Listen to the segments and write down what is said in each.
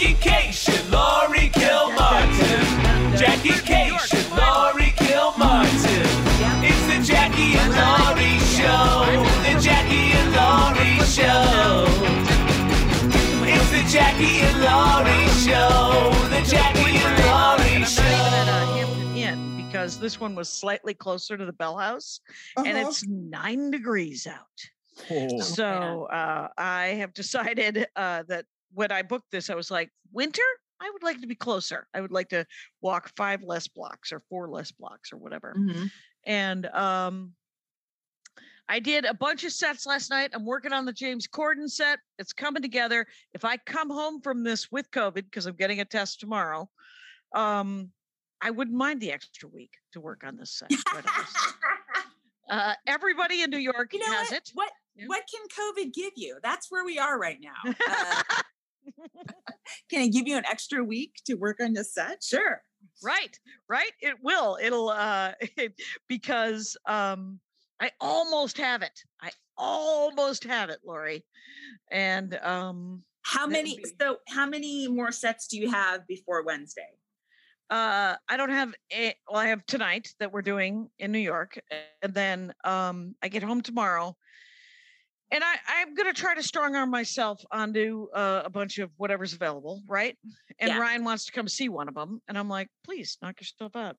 Jackie Kashian, Laurie Kilmartin. Jackie Kashian, Laurie Kilmartin. It's the Jackie and Laurie Show. The Jackie and Laurie Show. It's the Jackie and Laurie Show. The Jackie and Laurie Show. I'm not even at Hampton Inn because this one was slightly closer to the Bell House, and it's 9 degrees out. Oh. So I have decided that when I booked this, I was like, winter, I would like to be closer. I would like to walk 5 less blocks or 4 less blocks or whatever. Mm-hmm. And I did a bunch of sets last night. I'm working on the James Corden set. It's coming together. If I come home from this with COVID, because I'm getting a test tomorrow, I wouldn't mind the extra week to work on this set. Everybody in New York has it. What can COVID give you? That's where we are right now. Can it give you an extra week to work on this set? Sure. Right. It will. It'll, because I almost have it. Laurie. And how many more sets do you have before Wednesday? I don't have a, well, I have tonight that we're doing in New York. And then I get home tomorrow. And I'm going to try to strong arm myself onto a bunch of whatever's available, right? And Ryan wants to come see one of them. And I'm like, please knock yourself out.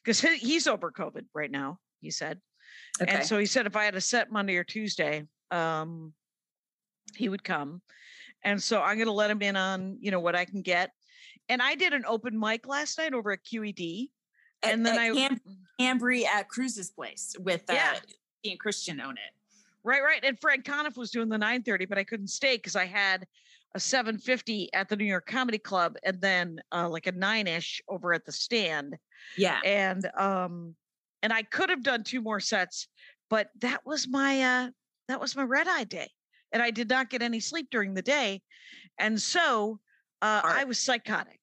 Because he's over COVID right now, he said. Okay. And so he said if I had a set Monday or Tuesday, he would come. And so I'm going to let him in on, what I can get. And I did an open mic last night over at QED. And then Ambry at Cruz's place with Ian Christian on it. Right. And Fred Conniff was doing the 9:30, but I couldn't stay because I had a 7:50 at the New York Comedy Club and then like a 9-ish over at the Stand. Yeah. And I could have done 2 more sets, but that was my red eye day. And I did not get any sleep during the day. And so I was psychotic.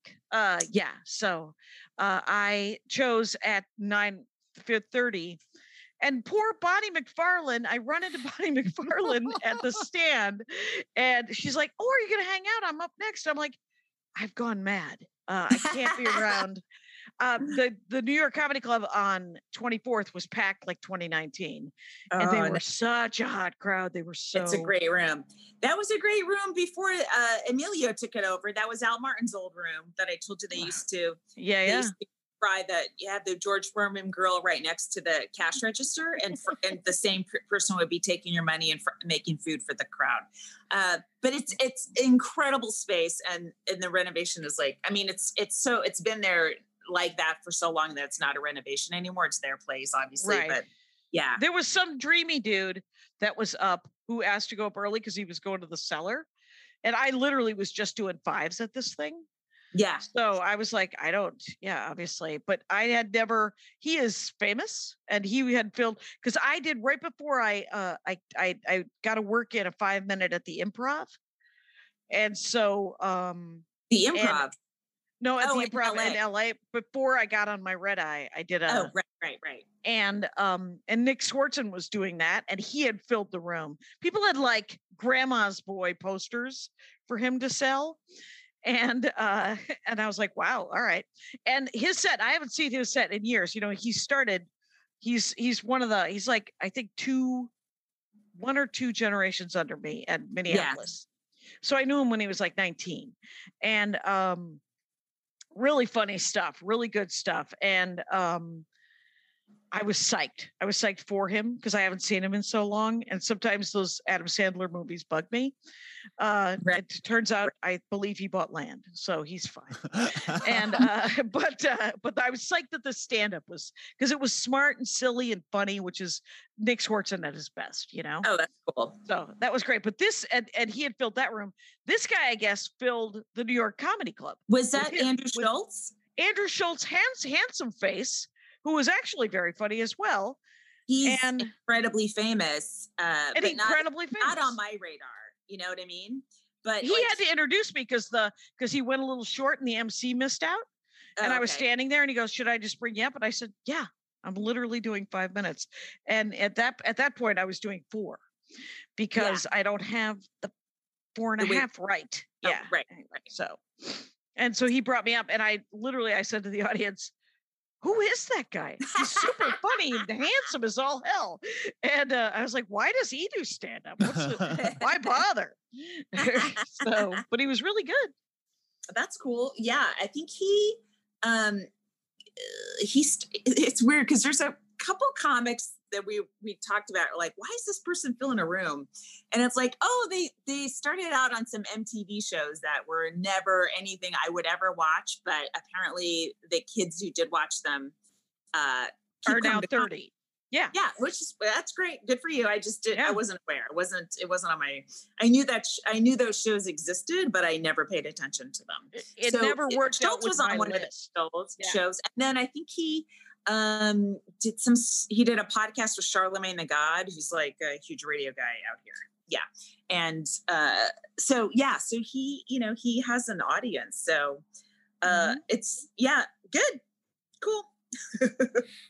So I chose at 9:30. And poor Bonnie McFarlane, I run into Bonnie McFarlane at the Stand, and she's like, "Oh, are you going to hang out? I'm up next." I'm like, "I've gone mad. I can't be around." The New York Comedy Club on 24th was packed like 2019, and they were such a hot crowd. It's a great room. That was a great room before Emilio took it over. That was Al Martin's old room that I told you they used to. That you have the George Foreman grill right next to the cash register, and the same person would be taking your money and making food for the crowd. But it's incredible space, and the renovation is like, I mean, it's been there like that for so long that it's not a renovation anymore. It's their place, obviously. Right. But yeah, there was some dreamy dude that was up who asked to go up early because he was going to the cellar, and I literally was just doing 5s at this thing. Yeah. So I was like, obviously, but I had never, he is famous and he had filled, cause I did right before I got to work in a 5-minute at the Improv. And so, the Improv in LA before I got on my red eye, I did right. And Nick Swardson was doing that and he had filled the room. People had like grandma's boy posters for him to sell. And I was like, wow, all right. And his set, I haven't seen his set in years. He's like, I think 1 or 2 generations under me at Minneapolis. Yeah. So I knew him when he was like 19 and, really funny stuff, really good stuff. And, I was psyched for him because I haven't seen him in so long. And sometimes those Adam Sandler movies bug me. It turns out I believe he bought land, so he's fine. And but I was psyched that the stand-up was, because it was smart and silly and funny, which is Nick Swardson at his best, Oh, that's cool. So that was great. But this and he had filled that room. This guy, I guess, filled the New York Comedy Club. Was that Andrew Schultz? Andrew Schultz, handsome face, who was actually very funny as well. He's incredibly famous. Not on my radar. You know what I mean? But he had to introduce me because he went a little short and the MC missed out. And I was standing there and he goes, "Should I just bring you up?" And I said, "Yeah, I'm literally doing 5 minutes." And at that point I was doing 4 because I don't have the 4.5 right. Yeah. Oh, right. So, and so he brought me up, and I said to the audience, who is that guy? He's super funny and handsome as all hell. And I was like, why does he do stand up? Why bother? So, but he was really good. That's cool. Yeah. I think it's weird because there's a couple comics that we talked about, like, why is this person filling a room? And it's like, oh, they started out on some MTV shows that were never anything I would ever watch, but apparently the kids who did watch them are now 30. Yeah, which is, that's great, good for you. I wasn't aware. It wasn't on my. I knew those shows existed, but I never paid attention to them. It never worked. Schultz was on one of those shows, and then I think he. He did a podcast with Charlemagne the God, who's like a huge radio guy out here. Yeah. And, so he, he has an audience. So, mm-hmm. It's, yeah, good, cool.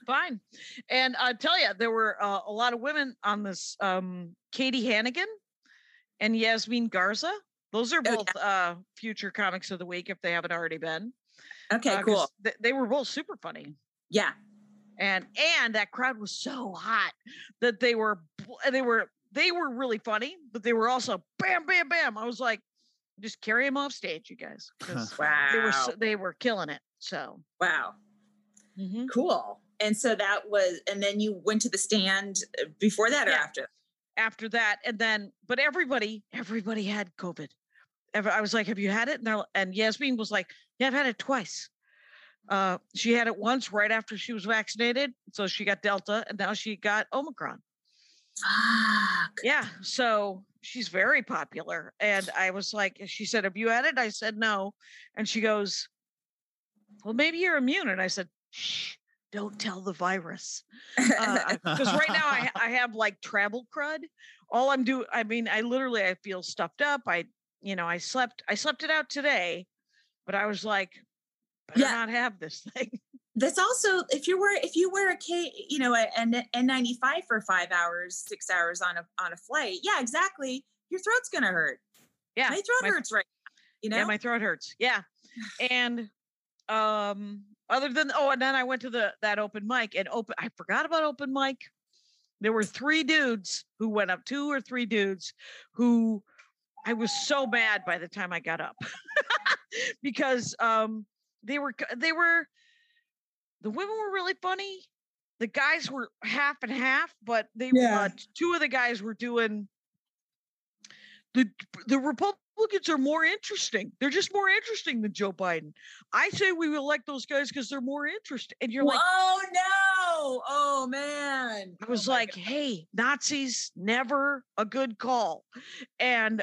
Fine. And I tell you, there were a lot of women on this, Katie Hannigan and Yasmin Garza. Those are both, future comics of the week, if they haven't already been. Okay, cool. They were both super funny. Yeah. And that crowd was so hot that they were really funny, but they were also bam, bam, bam. I was like, just carry them off stage, you guys. Wow. They were killing it. So. Wow. Mm-hmm. Cool. And so and then you went to the stand before that or after? After that. And then, but everybody had COVID. I was like, have you had it? And Yasmin was like, yeah, I've had it twice. She had it once right after she was vaccinated. So she got Delta and now she got Omicron. Yeah. So she's very popular. And I was like, she said, have you had it? I said, no. And she goes, well, maybe you're immune. And I said, shh, don't tell the virus. Because right now I have like travel crud. All I'm doing, I mean, I feel stuffed up. I slept it out today, but I was like, not have this thing. That's also, if you wear an N95 for 6 hours on a flight. Yeah, exactly. Your throat's going to hurt. Yeah. My throat hurts right now, Yeah, my throat hurts. Yeah. And other than, and then I went to that open mic I forgot about open mic. There were two or three dudes who I was so mad by the time I got up because, the women were really funny. The guys were half and half, but they two of the guys were doing the Republicans are more interesting. They're just more interesting than Joe Biden. I say we will elect those guys because they're more interesting. And you're like, oh no, oh man. I was like, God. Hey, Nazis, never a good call. And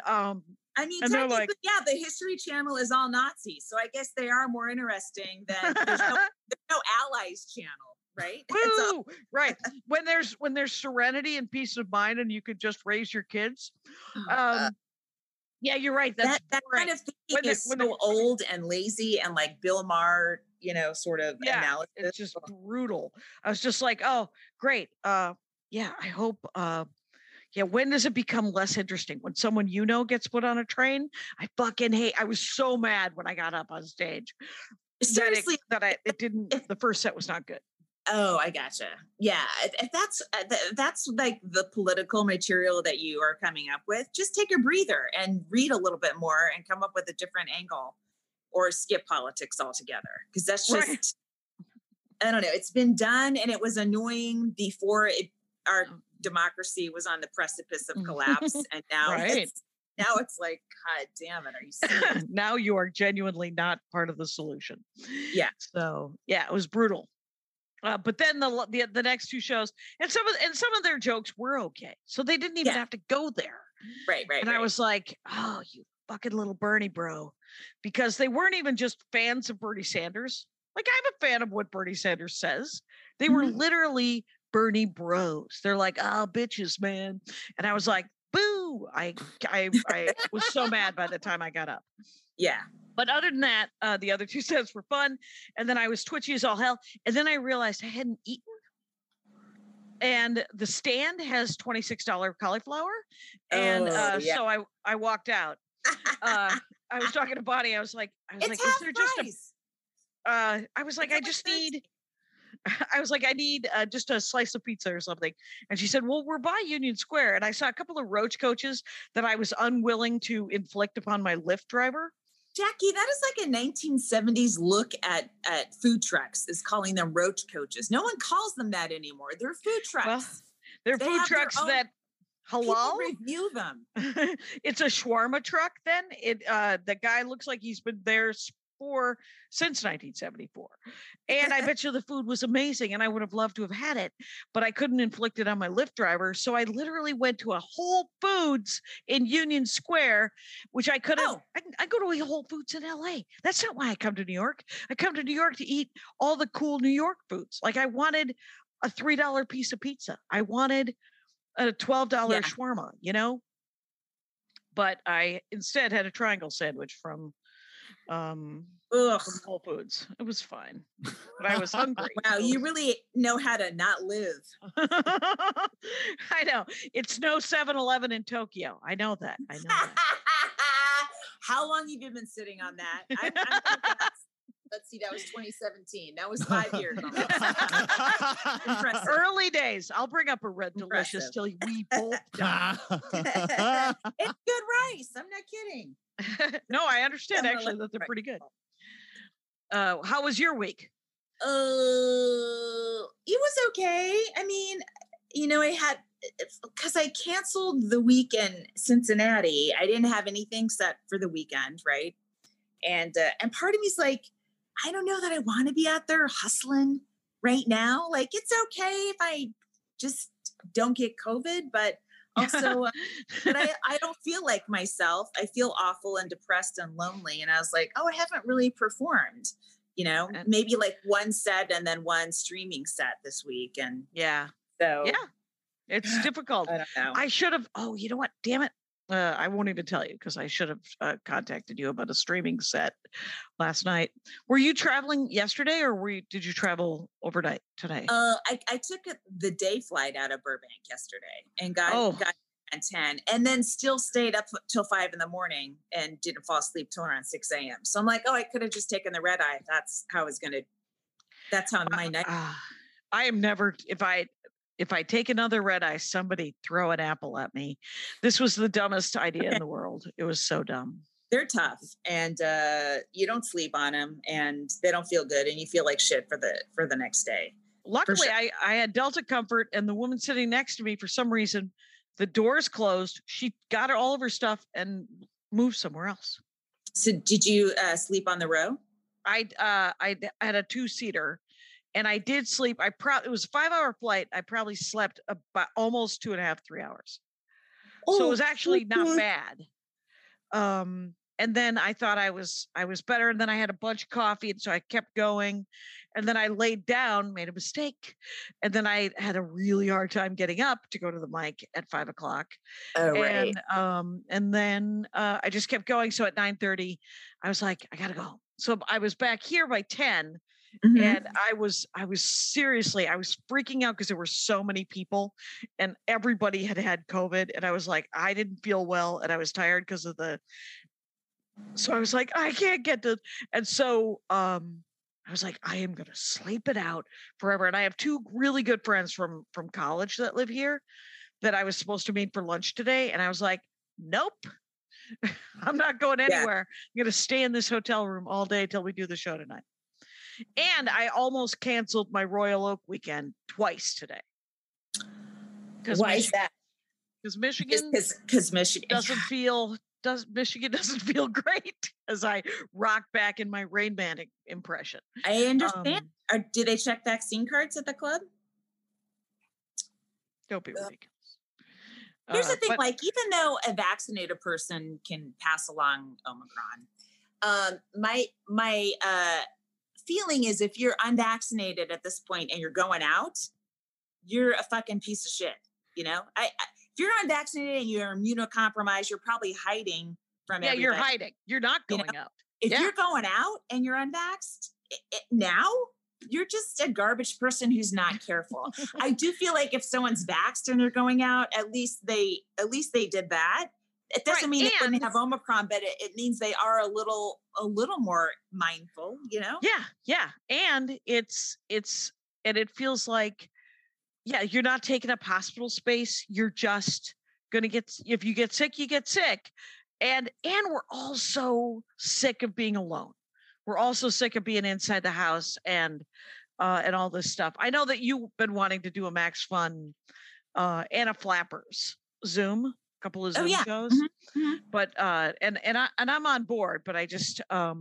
I mean, and technically, like, the History Channel is all Nazis, so I guess they are more interesting than there's no Allies Channel, right? Woo, right. When there's serenity and peace of mind, and you could just raise your kids. Yeah, you're right. That kind of thing is so old and lazy and like Bill Maher, sort of analysis. It's just brutal. I was just like, oh, great. I hope. Yeah, when does it become less interesting? When someone gets put on a train? I fucking hate. I was so mad when I got up on stage. Seriously, the first set was not good. Oh, I gotcha. Yeah, if that's like the political material that you are coming up with, just take a breather and read a little bit more and come up with a different angle, or skip politics altogether because that's just I don't know. It's been done and it was annoying before our democracy was on the precipice of collapse, and now it's like, God damn it, are you serious? Now you are genuinely not part of the solution. It was brutal, but then the next two shows and some of their jokes were okay, so they didn't even have to go there. Right. I was like, oh, you fucking little Bernie bro, because they weren't even just fans of Bernie Sanders. Like, I'm a fan of what Bernie Sanders says. They were literally Bernie bros. They're like, oh, bitches, man. And I was like, boo. I was so mad by the time I got up. Yeah. But other than that, the other two sets were fun. And then I was twitchy as all hell. And then I realized I hadn't eaten. And the stand has $26 cauliflower. And so I walked out. I was talking to Bonnie. I was like, is there just a, I was like, I need just a slice of pizza or something. And she said, well, we're by Union Square. And I saw a couple of roach coaches that I was unwilling to inflict upon my Lyft driver. Jackie, that is like a 1970s look at food trucks, is calling them roach coaches. No one calls them that anymore. They're food trucks. Well, they food trucks that halal. People review them. It's a shawarma truck then. The guy looks like he's been there since 1974. And I bet you the food was amazing and I would have loved to have had it, but I couldn't inflict it on my Lyft driver. So I literally went to a Whole Foods in Union Square, which I could have. I go to a Whole Foods in LA. That's not why I come to New York. I come to New York to eat all the cool New York foods. Like I wanted a $3 piece of pizza. I wanted a $12 shawarma, you know, but I instead had a triangle sandwich from Whole Foods. It was fine, but I was hungry. Wow, you really know how to not live. I know. It's no 7-Eleven in Tokyo. I know that. How long have you been sitting on that? Let's see, that was 2017. That was 5 years. Early days. I'll bring up a Red Delicious till we both die. It's good rice. I'm not kidding. No, I understand actually that they're pretty good. How was your week? It was okay. I mean, you know, because I canceled the week in Cincinnati, I didn't have anything set for the weekend, right? And part of me's like, I don't know that I want to be out there hustling right now. Like, it's okay if I just don't get COVID, but also, but I don't feel like myself. I feel awful and depressed and lonely. And I was like, I haven't really performed, you know, maybe like one set and then one streaming set this week. And it's difficult. I don't know. I should have. Oh, you know what? Damn it. I won't even tell you because I should have contacted you about a streaming set last night. Were you traveling yesterday or did you travel overnight today? I took the day flight out of Burbank yesterday and got at 10 and then still stayed up till 5 in the morning and didn't fall asleep till around 6 a.m. So I'm like, I could have just taken the red eye. That's how my night. I am never, if I take another red eye, somebody throw an apple at me. This was the dumbest idea in the world. It was so dumb. They're tough and you don't sleep on them and they don't feel good and you feel like shit for the next day. Luckily, sure. I had Delta Comfort and the woman sitting next to me, for some reason, the doors closed. She got all of her stuff and moved somewhere else. So did you sleep on the row? I had a 2-seater. And I did sleep. It was a 5-hour flight. I probably slept about almost 2.5, 3 hours. Oh, so it was actually not bad. And then I thought I was better. And then I had a bunch of coffee. And so I kept going. And then I laid down, made a mistake. And then I had a really hard time getting up to go to the mic at 5:00. Oh, right. And then I just kept going. So at 9:30, I was like, I gotta go. So I was back here by 10. Mm-hmm. And I was freaking out because there were so many people and everybody had COVID. And I was like, I didn't feel well. And I was tired because of so I was like, I can't get to. And so I was like, I am going to sleep it out forever. And I have two really good friends from college that live here that I was supposed to meet for lunch today. And I was like, nope. I'm not going anywhere. I'm going to stay in this hotel room all day till we do the show tonight. And I almost canceled my Royal Oak weekend twice today. Why is that? Because Michigan doesn't feel great as I rock back in my Rain Man impression. I understand. Do they check vaccine cards at the club? Don't be ridiculous. Here's the thing: even though a vaccinated person can pass along Omicron, my feeling is if you're unvaccinated at this point and you're going out, you're a fucking piece of shit. You know, if you're unvaccinated and you're immunocompromised, you're probably hiding from everybody. You're hiding. You're not going out. If you're going out and you're unvaxxed now, you're just a garbage person who's not careful. I do feel like if someone's vaxxed and they're going out, at least they did that. It doesn't mean they wouldn't have Omicron, but it means they are a little more mindful, you know? Yeah. Yeah. And it feels like, yeah, you're not taking up hospital space. You're just going to get, if you get sick, you get sick. And we're all so sick of being alone. We're also sick of being inside the house and all this stuff. I know that you've been wanting to do a Max Fun and a Flappers Zoom. Couple of Zoom shows, mm-hmm. Mm-hmm. But and I'm on board, but I just I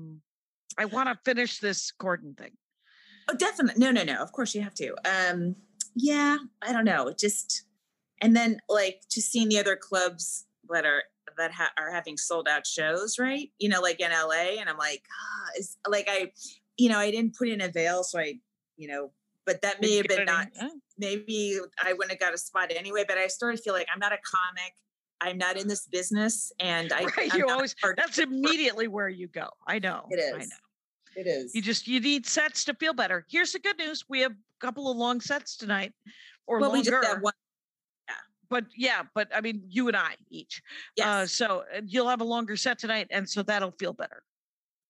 want to finish this Corden thing. Oh, definitely. No. Of course you have to. Yeah, I don't know. Just seeing the other clubs that are having sold out shows, right? You know, like in LA, and I'm like, I didn't put in a veil, so but that may have been maybe I wouldn't have got a spot anyway. But I started to feel like I'm not a comic. I'm not in this business, and I. Right. You always. That's immediately where you go. I know. It is. I know. It is. You need sets to feel better. Here's the good news: we have a couple of long sets tonight, or longer. We just have one. Yeah. But I mean, you and I each. Yes. So you'll have a longer set tonight, and so that'll feel better.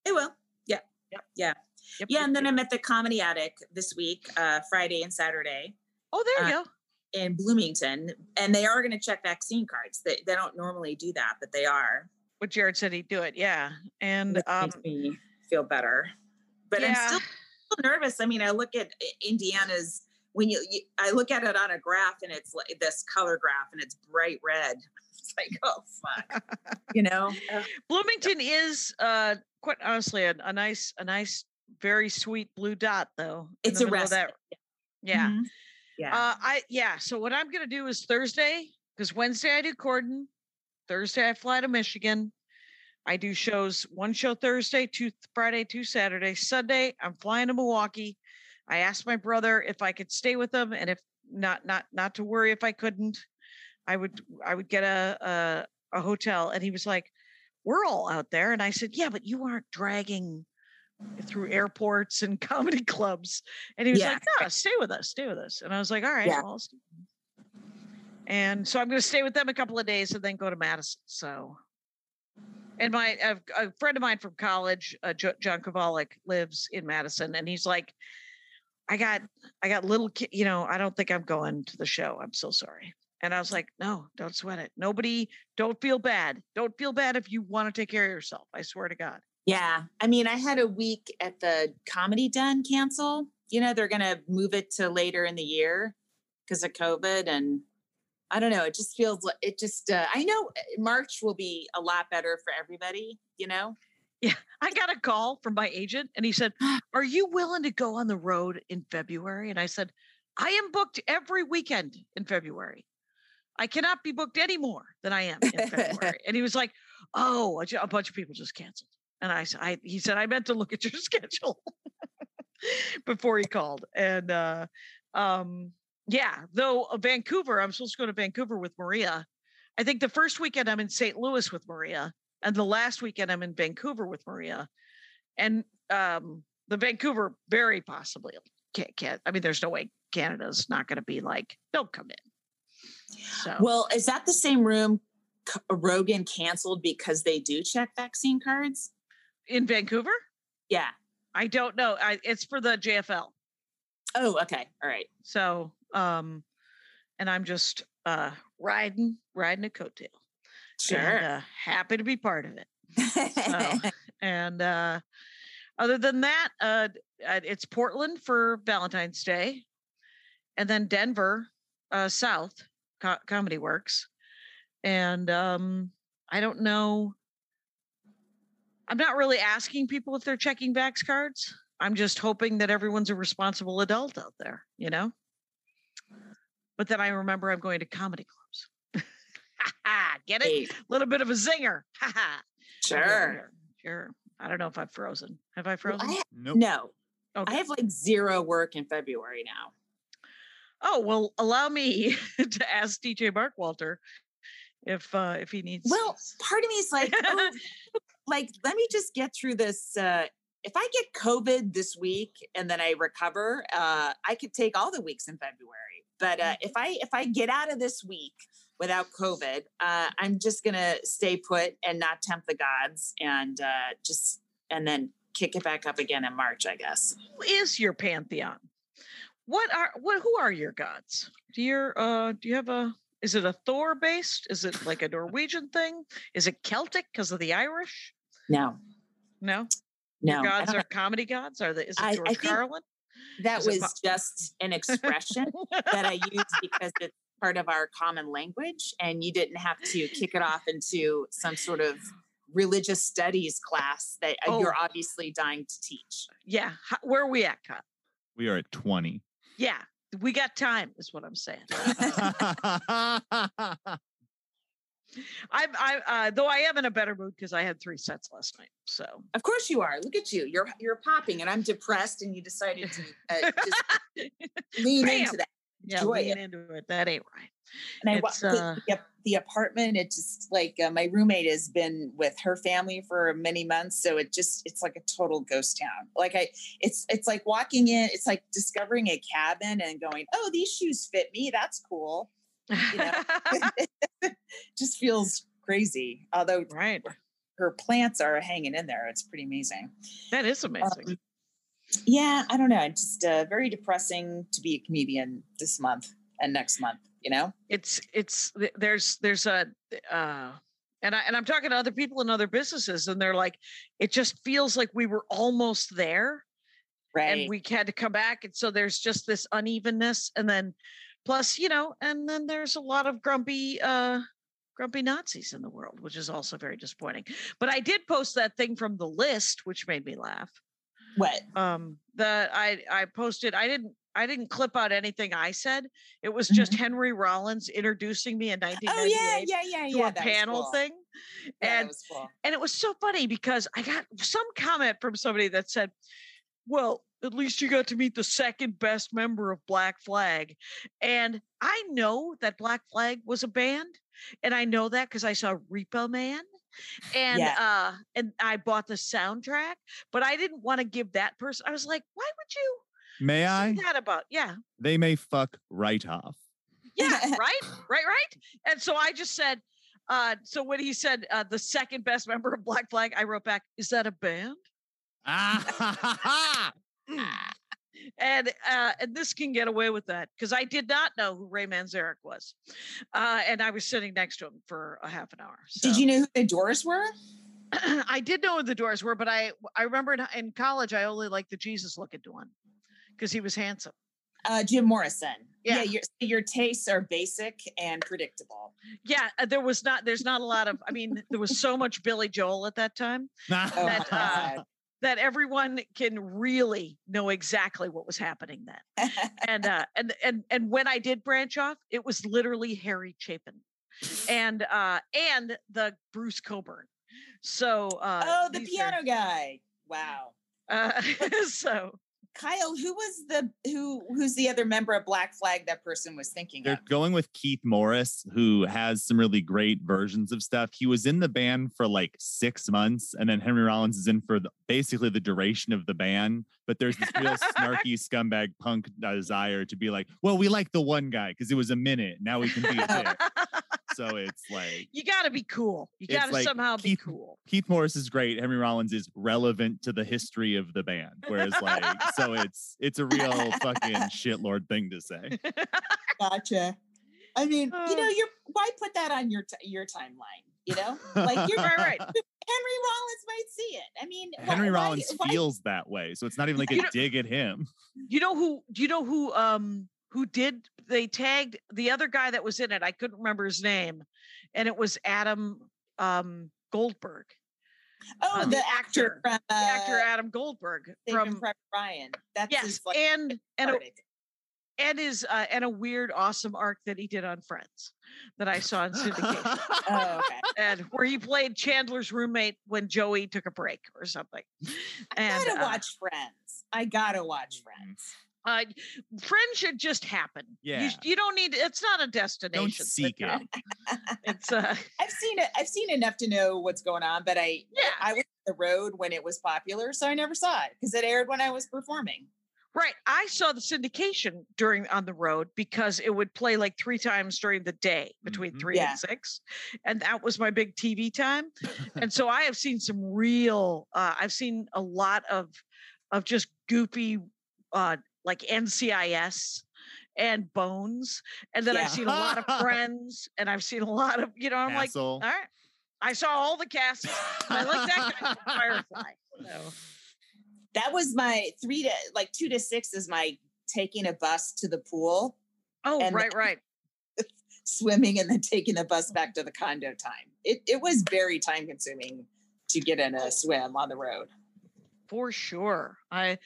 It will. Yeah. Yep. Yeah. Yep. Yeah. And then I'm at the Comedy Attic this week, Friday and Saturday. Oh, there you go. In Bloomington, and they are going to check vaccine cards. They don't normally do that, but they are. But Jared said he'd do it. Yeah. And it makes me feel better, but yeah. I'm still nervous. I mean, I look at Indiana's, I look at it on a graph, and it's like this color graph, and it's bright red. It's like, oh fuck, you know, Bloomington is quite honestly, a nice, very sweet blue dot though. It's a rest. Yeah. Mm-hmm. Yeah. So what I'm going to do is Thursday, because Wednesday I do Corden. Thursday I fly to Michigan. I do shows, one show Thursday, two Friday, two Saturday, Sunday. I'm flying to Milwaukee. I asked my brother if I could stay with him, and if not to worry if I couldn't, I would get a hotel. And he was like, "We're all out there," and I said, "Yeah, but you aren't dragging through airports and comedy clubs." And he was like, "No, stay with us. And I was like, "All right." Yeah. Well, and so I'm going to stay with them a couple of days and then go to Madison. So, and my, a friend of mine from college, John Kovalik, lives in Madison. And he's like, I got little kid, you know, I don't think I'm going to the show. I'm so sorry. And I was like, "No, don't sweat it. Don't feel bad. Don't feel bad if you want to take care of yourself. I swear to God." Yeah. I mean, I had a week at the Comedy Den cancel. You know, they're going to move it to later in the year because of COVID. And I don't know. It just feels like I know March will be a lot better for everybody, you know? Yeah. I got a call from my agent, and he said, "Are you willing to go on the road in February?" And I said, "I am booked every weekend in February. I cannot be booked any more than I am in February." And he was like, "Oh, a bunch of people just canceled." And he said, "I meant to look at your schedule" before he called. And Vancouver, I'm supposed to go to Vancouver with Maria. I think the first weekend I'm in St. Louis with Maria, and the last weekend I'm in Vancouver with Maria. And the Vancouver very possibly can't. I mean, there's no way Canada's not going to be like, "They'll come in." So. Well, is that the same room Rogan canceled because they do check vaccine cards? In Vancouver? Yeah. I don't know. It's for the JFL. Oh, okay. All right. So, and I'm just riding a coattail. Sure. And, happy to be part of it. So, and other than that, it's Portland for Valentine's Day, and then Denver, South Comedy Works. And I don't know. I'm not really asking people if they're checking vax cards. I'm just hoping that everyone's a responsible adult out there, you know? But then I remember I'm going to comedy clubs. Get it? A little bit of a zinger. Sure. I don't know if I've frozen. Have I frozen? Well, nope. No. Okay. I have like zero work in February now. Oh, well, allow me to ask DJ Mark Walter if he needs. Well, part of me is like, oh, like, let me just get through this. If I get COVID this week and then I recover, I could take all the weeks in February. But if I get out of this week without COVID, I'm just going to stay put and not tempt the gods and then kick it back up again in March, I guess. Who is your pantheon? Who are your gods? Is it a Thor based? Is it like a Norwegian thing? Is it Celtic because of the Irish? No. Your gods are comedy gods? Is it George Carlin? That was just an expression that I used because it's part of our common language, and you didn't have to kick it off into some sort of religious studies class that you're obviously dying to teach. Yeah. Where are we at, Kyle? We are at 20. Yeah. We got time is what I'm saying. Though I am in a better mood because I had 3 sets last night. So of course you are. Look at you. You're popping, and I'm depressed. And you decided to just lean into that. Yeah, lean into it. That ain't right. And I walked the apartment. It just like my roommate has been with her family for many months, so it's like a total ghost town. It's like walking in. It's like discovering a cabin and going, oh, these shoes fit me. That's cool. You know? Just feels crazy. Although her plants are hanging in there. It's pretty amazing. That is amazing. Yeah, I don't know. It's just very depressing to be a comedian this month and next month. You know, I'm talking to other people in other businesses, and they're like, it just feels like we were almost there, right? And we had to come back, and so there's just this unevenness, and then plus, you know, and then there's a lot of grumpy Nazis in the world, which is also very disappointing. But I did post that thing from The List, which made me laugh. What? That I posted. I didn't clip out anything I said. It was just Henry Rollins introducing me in 1998 to a panel thing. Yeah, and it was so funny because I got some comment from somebody that said, well, at least you got to meet the second best member of Black Flag. And I know that Black Flag was a band. And I know that because I saw Repo Man. And I bought the soundtrack. But I didn't want to give that person. I was like, why would you? May I? That about they may fuck right off. Yeah, right. And so I just said, so when he said the second best member of Black Flag, I wrote back, "Is that a band?" And this can get away with that because I did not know who Ray Manzarek was, and I was sitting next to him for a half an hour. So. Did you know who the Doors were? I did know who the Doors were, but I remember in college I only liked the Jesus looking one. Because he was handsome. Jim Morrison. Yeah. Your tastes are basic and predictable. Yeah. There's not a lot of, there was so much Billy Joel at that time that everyone can really know exactly what was happening then. And when I did branch off, it was literally Harry Chapin and the Bruce Coburn. So. The piano guy. Wow. So. Kyle, who's the other member of Black Flag that person was thinking of? They're going with Keith Morris, who has some really great versions of stuff. He was in the band for like 6 months, and then Henry Rollins is in for basically the duration of the band. But there's this real snarky scumbag punk desire to be like, well, we like the one guy because it was a minute. Now we can be a bit. So it's like... You got to be cool. You got to somehow be cool. Keith Morris is great. Henry Rollins is relevant to the history of the band. Whereas so it's a real fucking shitlord thing to say. Gotcha. I mean, why put that on your timeline? You know? Like, you're right. Henry Rollins might see it. I mean... Henry Rollins feels that way. So it's not even like a dig at him. They tagged the other guy that was in it. I couldn't remember his name. And it was Adam Goldberg. Oh, the actor. Actor Adam Goldberg. From Ryan. That's his like, and a weird, awesome arc that he did on Friends that I saw in syndication. And where he played Chandler's roommate when Joey took a break or something. I gotta watch Friends. Friends should just happen. Yeah, you don't need. It's not a destination. Don't seek it. It's. I've seen it. I've seen enough to know what's going on, but I was on the road when it was popular, so I never saw it because it aired when I was performing. Right. I saw the syndication during on the road because it would play like three times during the day between three and six. And that was my big TV time. And so I have seen some real, I've seen a lot of just goopy, like NCIS and Bones. And then I've seen a lot of Friends and I've seen a lot of, you know, I'm Castle. Like, all right, I saw all the castles. I like that guy from Firefly. So. That was my 2 to 6 is my taking a bus to the pool. Oh, right. Swimming and then taking the bus back to the condo time. It was very time consuming to get in a swim on the road. For sure. I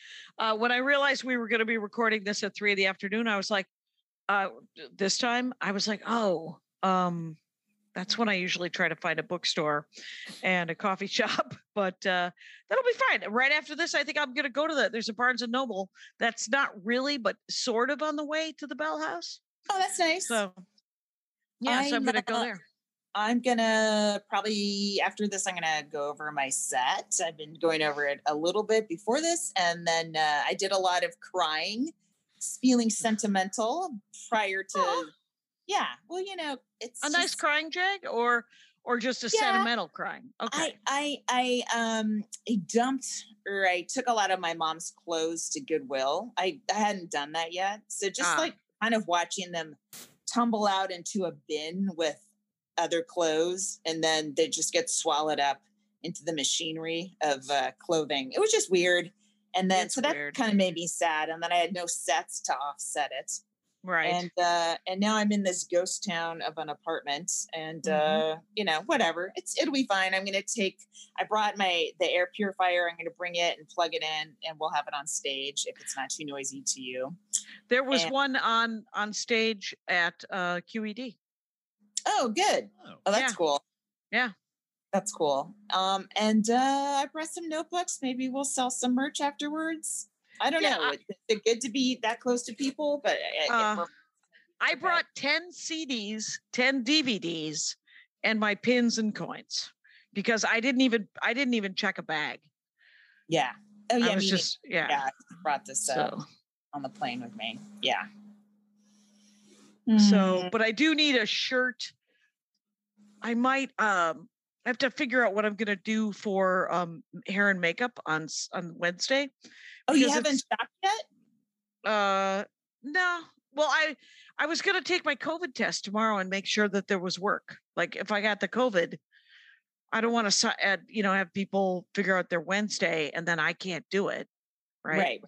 when I realized we were going to be recording this at 3 p.m, I was like, this time I was like, that's when I usually try to find a bookstore and a coffee shop, but that'll be fine. Right after this, I think I'm going to go to there's a Barnes & Noble that's not really, but sort of on the way to the Bell House. Oh, that's nice. So, so I'm going to go there. I'm going to probably, after this, I'm going to go over my set. I've been going over it a little bit before this, and then I did a lot of crying, feeling sentimental prior to... Aww. Yeah. Well, you know, it's a nice crying jag or just a sentimental crying. Okay. I dumped or I took a lot of my mom's clothes to Goodwill. I hadn't done that yet. So just like kind of watching them tumble out into a bin with other clothes and then they just get swallowed up into the machinery of clothing. It was just weird. And then that kind of made me sad. And then I had no sets to offset it. Right. And now I'm in this ghost town of an apartment and, you know, whatever, it'll be fine. I'm going to I brought the air purifier. I'm going to bring it and plug it in and we'll have it on stage if it's not too noisy to you. There was one on stage at QED. Oh, good. Oh, that's cool. Yeah. That's cool. I brought some notebooks. Maybe we'll sell some merch afterwards. I don't know. It's good to be that close to people, but I brought 10 CDs, 10 DVDs, and my pins and coins because I didn't even check a bag. Yeah. Oh yeah. I brought this on the plane with me. Yeah. Mm. So, but I do need a shirt. I might. I have to figure out what I'm going to do for hair and makeup on Wednesday. Oh, you haven't stopped yet? No. Well, I was going to take my COVID test tomorrow and make sure that there was work. Like if I got the COVID, I don't want to have people figure out their Wednesday and then I can't do it. Right.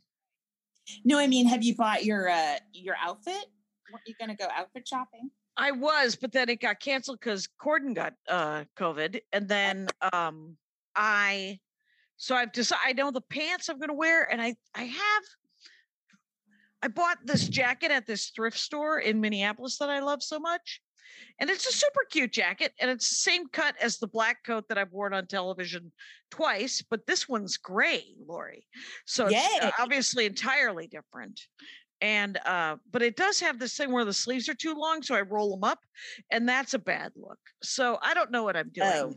No, I mean, have you bought your outfit? Weren't you going to go outfit shopping? I was, but then it got canceled because Corden got COVID. And then so I've decided, I know the pants I'm going to wear. And I bought this jacket at this thrift store in Minneapolis that I love so much. And it's a super cute jacket. And it's the same cut as the black coat that I've worn on television twice, but this one's gray, Laurie. So it's obviously entirely different. And, but it does have this thing where the sleeves are too long. So I roll them up and that's a bad look. So I don't know what I'm doing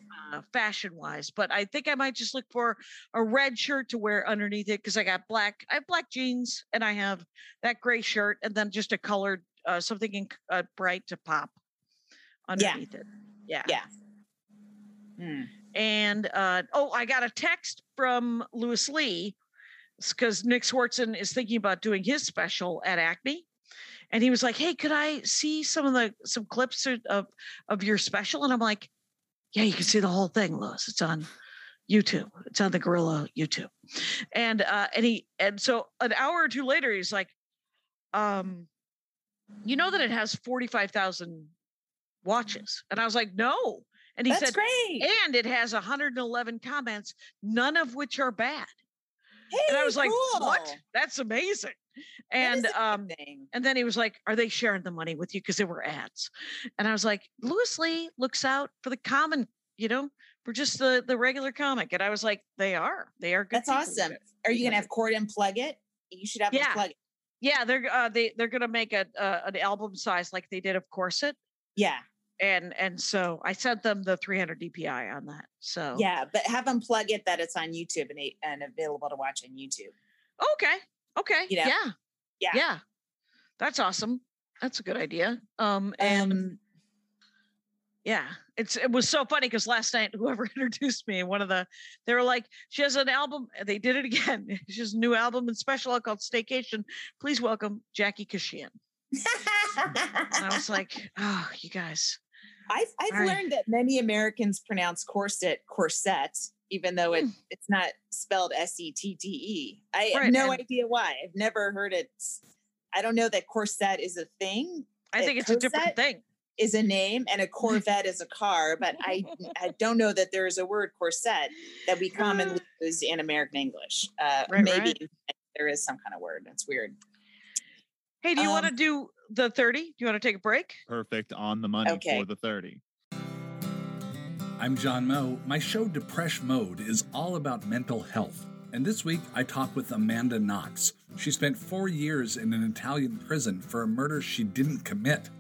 fashion wise, but I think I might just look for a red shirt to wear underneath it. Cause I have black jeans and I have that gray shirt and then just a colored, something bright to pop underneath it. Yeah. Yeah. Hmm. And, I got a text from Lewis Lee. Because Nick Swardson is thinking about doing his special at Acme. And he was like, hey, could I see some clips of your special? And I'm like, yeah, you can see the whole thing, Lewis. It's on YouTube. It's on the Gorilla YouTube. And, so an hour or two later, he's like, you know that it has 45,000 watches. And I was like, no. And he said, great. And it has 111 comments, none of which are bad. Hey, and I was like, cool. What? That's amazing. And and then he was like, are they sharing the money with you? Because there were ads. And I was like, Lewis Lee looks out for the common, you know, for just the regular comic. And I was like, they are good. That's awesome. Are you going to have Corden plug it? You should have them plug it. Yeah. They're going to make an album size like they did of Corset. Yeah. And so I sent them the 300 DPI on that. So yeah, but have them plug it that it's on YouTube and available to watch on YouTube. Okay. Okay. You know? Yeah. Yeah. Yeah. That's awesome. That's a good idea. Yeah, it was so funny because last night, whoever introduced me, they were like, she has an album. They did it again. She has a new album and special called Staycation. Please welcome Jackie Kashian. I was like, oh, you guys. I've learned that many Americans pronounce corset, even though it's not spelled S-E-T-T-E. I have no idea why. I've never heard it. I don't know that corset is a thing. I think it's a different thing. Is a name and a Corvette is a car, but I don't know that there is a word corset that we commonly use in American English. Maybe there is some kind of word. That's weird. Hey, do you want to do the 30? Do you want to take a break? Perfect, on the money for the 30. I'm John Moe. My show Depresh Mode is all about mental health. And this week, I talked with Amanda Knox. She spent 4 years in an Italian prison for a murder she didn't commit.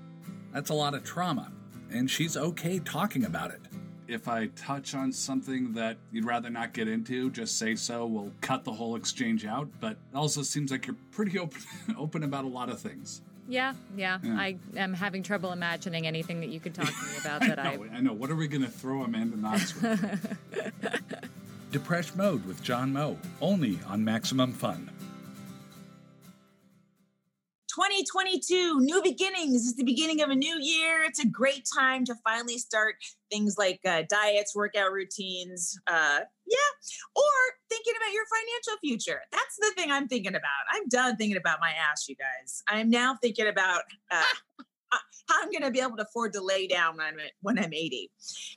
That's a lot of trauma, and she's okay talking about it. If I touch on something that you'd rather not get into, just say so. We'll cut the whole exchange out, but it also seems like you're pretty open about a lot of things. Yeah. I am having trouble imagining anything that you could talk to me about. I know. What are we going to throw Amanda Knox with? Depresh Mode with John Moe, only on Maximum Fun. 2022, new beginnings. It's the beginning of a new year. It's a great time to finally start things like diets, workout routines, or thinking about your financial future. That's the thing I'm thinking about. I'm done thinking about my ass, you guys. I'm now thinking about how I'm going to be able to afford to lay down when I'm 80.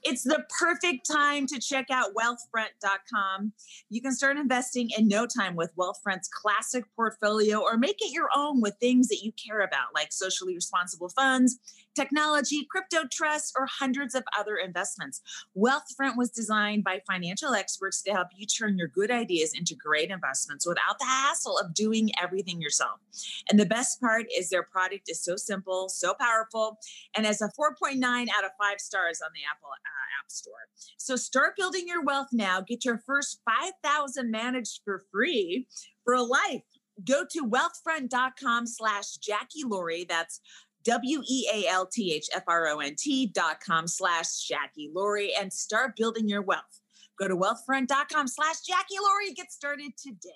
It's the perfect time to check out wealthfront.com. You can start investing in no time with Wealthfront's classic portfolio or make it your own with things that you care about, like socially responsible funds, technology, crypto trusts, or hundreds of other investments. Wealthfront was designed by financial experts to help you turn your good ideas into great investments without the hassle of doing everything yourself. And the best part is their product is so simple, so powerful, and has a 4.9 out of 5 stars on the Apple App Store. So start building your wealth now. Get your first $5,000 managed for free for a life. Go to wealthfront.com/JackieLaurie. That's WEALTHFRONT.com/JackieLaurie and start building your wealth. Go to wealthfront.com/JackieLaurie. Get started today.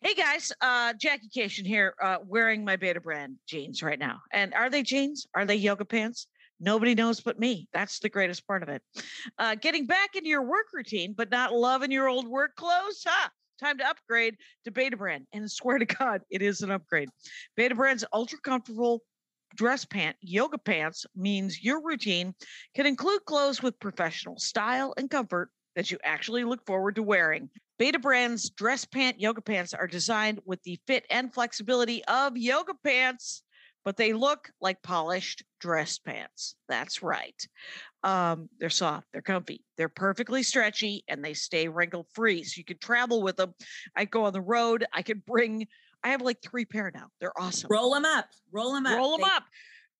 Hey guys, Jackie Kashian here, wearing my Beta Brand jeans right now. And are they jeans? Are they yoga pants? Nobody knows but me. That's the greatest part of it. Getting back into your work routine, but not loving your old work clothes, huh? Time to upgrade to Beta Brand. And swear to God, it is an upgrade. Beta Brand's ultra comfortable dress pant yoga pants means your routine can include clothes with professional style and comfort that you actually look forward to wearing. Beta Brand's dress pant yoga pants are designed with the fit and flexibility of yoga pants, but they look like polished dress pants. That's right. They're soft, they're comfy, they're perfectly stretchy, and they stay wrinkle-free. So you can travel with them. I go on the road. I have like 3 pair now. They're awesome. Roll them up.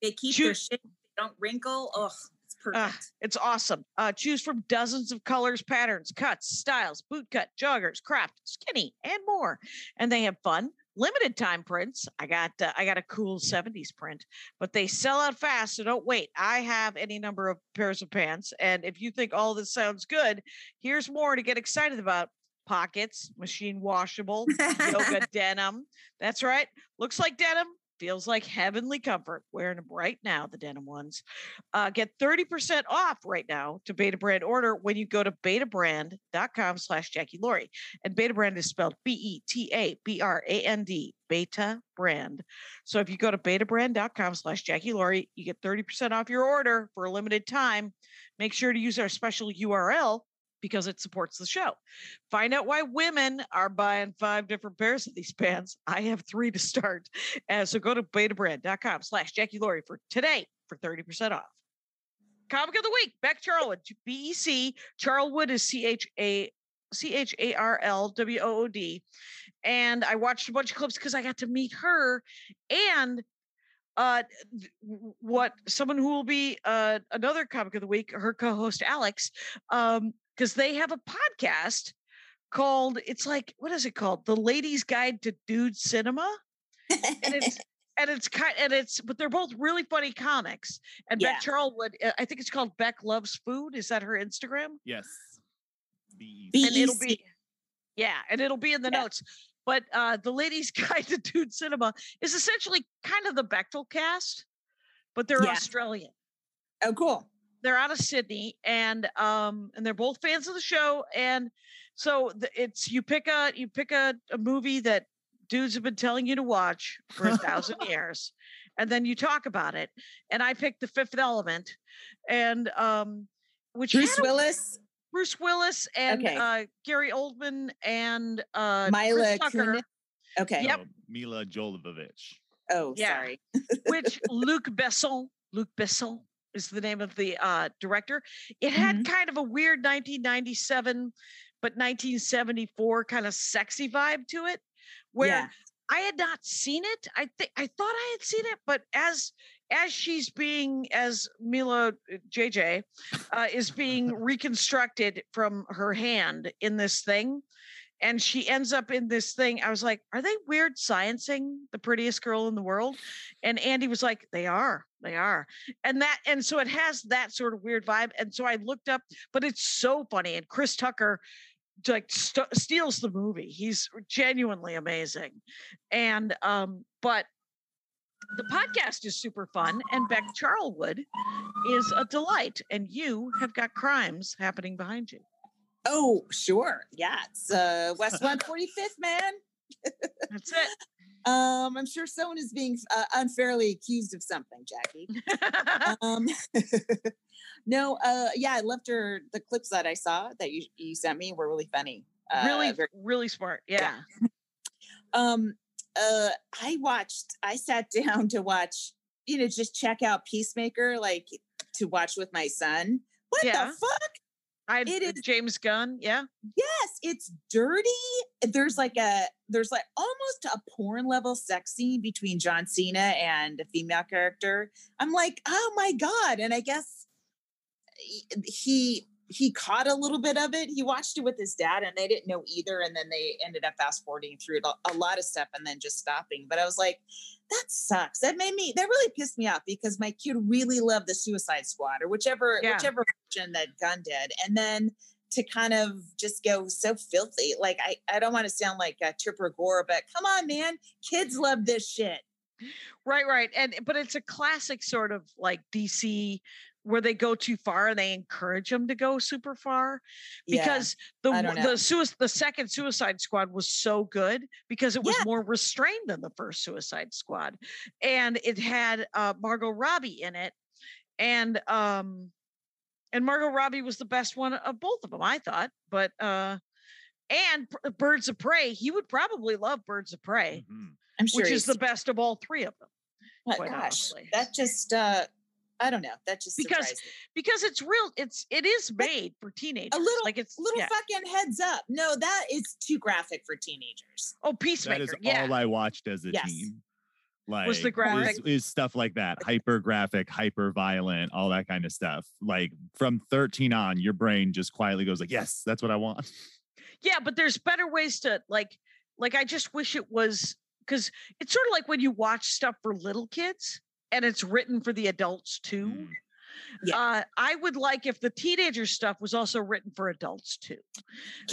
They keep their shape. They don't wrinkle. Oh, it's perfect. It's awesome. Choose from dozens of colors, patterns, cuts, styles, bootcut, joggers, cropped, skinny, and more. And they have fun, limited time prints. I got a cool 70s print, but they sell out fast, so don't wait. I have any number of pairs of pants. And if you think all this sounds good, here's more to get excited about. Pockets, machine washable, yoga denim. That's right. Looks like denim, feels like heavenly comfort. Wearing them right now, the denim ones. Get 30% off right now to Beta Brand order when you go to betabrand.com/JackieLaurie. And Beta Brand is spelled BETABRAND, Beta Brand. So if you go to betabrand.com/JackieLaurie, you get 30% off your order for a limited time. Make sure to use our special URL, because it supports the show. Find out why women are buying 5 different pairs of these pants. I have 3 to start. So go to betabrand.com/JackieLaurie for today for 30% off. Comic of the week, Beck Charlwood, BEC. Charlwood is CHARLWOOD. And I watched a bunch of clips because I got to meet her and someone who will be another comic of the week, her co-host Alex, because they have a podcast called, it's like, what is it called? The Lady's Guide to Dude Cinema. And it's, but they're both really funny comics. And yeah. Beck Charlwood, I think it's called Beck Loves Food. Is that her Instagram? Yes. B-E-C. And it'll be, yeah. And it'll be in the notes. But The Lady's Guide to Dude Cinema is essentially kind of the Bechtel cast, but they're Australian. Oh, cool. They're out of Sydney, and they're both fans of the show. And so it's, you pick a movie that dudes have been telling you to watch for 1,000 years, and then you talk about it. And I picked The Fifth Element, and which Bruce Willis and Gary Oldman and Mila Kunis. Okay. Yep. Oh, Mila Jovovich. Oh, yeah. Sorry. Which Luc Besson is the name of the director. It had kind of a weird 1997, but 1974 kind of sexy vibe to it, where I had not seen it. I thought I had seen it, but as she's being, as Mila JJ is being reconstructed from her hand in this thing, and she ends up in this thing, I was like, are they weird sciencing the prettiest girl in the world? And Andy was like, they are. And so it has that sort of weird vibe. And so I looked up, but it's so funny. And Chris Tucker steals the movie. He's genuinely amazing. And, but the podcast is super fun, and Beck Charlwood is a delight, and you have got crimes happening behind you. Oh, sure. Yeah. It's West 145th, man. That's it. I'm sure someone is being unfairly accused of something, Jackie. No. I loved her. The clips that I saw that you sent me were really funny. Really smart. Yeah. I sat down to watch, just check out Peacemaker, like to watch with my son. What the fuck? It is James Gunn. Yeah. Yes. It's dirty. There's like almost a porn level sex scene between John Cena and a female character. I'm like, oh my God. And I guess he caught a little bit of it. He watched it with his dad and they didn't know either. And then they ended up fast forwarding through a lot of stuff and then just stopping. But I was like, that sucks. That really pissed me off because my kid really loved the Suicide Squad or whichever version that Gunn did. And then to kind of just go so filthy, like, I don't want to sound like a Tipper Gore, but come on, man, kids love this shit. Right. But it's a classic sort of like DC where they go too far and they encourage them to go super far because the second Suicide Squad was so good because it was more restrained than the first Suicide Squad. And it had Margot Robbie in it. And Margot Robbie was the best one of both of them, I thought, but, and Birds of Prey, he would probably love Birds of Prey, I'm sure, which is the best of all three of them. Oh, gosh, honestly. That just, I don't know. That just because it's real. It is made for teenagers. A little like it's little fucking heads up. No, that is too graphic for teenagers. Oh, Peacemaker. That is all I watched as a teen. Like was the graphic is stuff like that. Hyper graphic, hyper violent, all that kind of stuff. Like from 13 on, your brain just quietly goes like, yes, that's what I want. Yeah, but there's better ways to like I just wish it was, because it's sort of like when you watch stuff for little kids. And it's written for the adults too. Yeah. I would like if the teenager stuff was also written for adults too.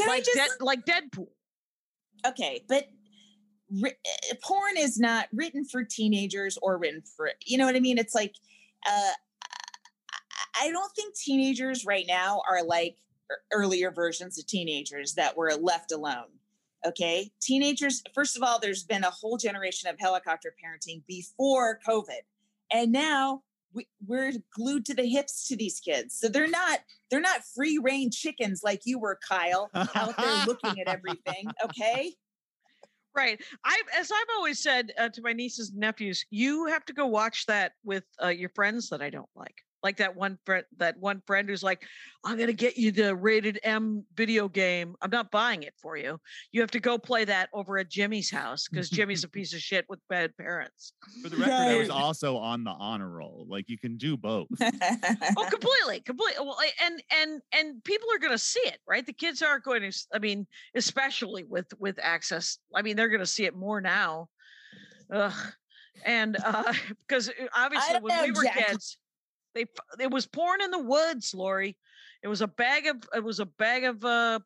Like Deadpool. Okay. But porn is not written for teenagers or written for, you know what I mean? It's like, I don't think teenagers right now are like earlier versions of teenagers that were left alone. Okay. Teenagers. First of all, there's been a whole generation of helicopter parenting before COVID. And now we're glued to the hips to these kids. So they're not free range chickens like you were, Kyle, out there looking at everything. Okay. Right. As I've always said to my nieces and nephews, you have to go watch that with your friends that I don't like. Like that one friend who's like, I'm going to get you the rated M video game. I'm not buying it for you. You have to go play that over at Jimmy's house because Jimmy's a piece of shit with bad parents. For the record, right. I was also on the honor roll. Like, you can do both. Oh, completely. Well, and people are going to see it, right? The kids are going to, I mean, especially with access. I mean, they're going to see it more now. Ugh. And because obviously when we were kids, it was porn in the woods, Laurie. It was a bag of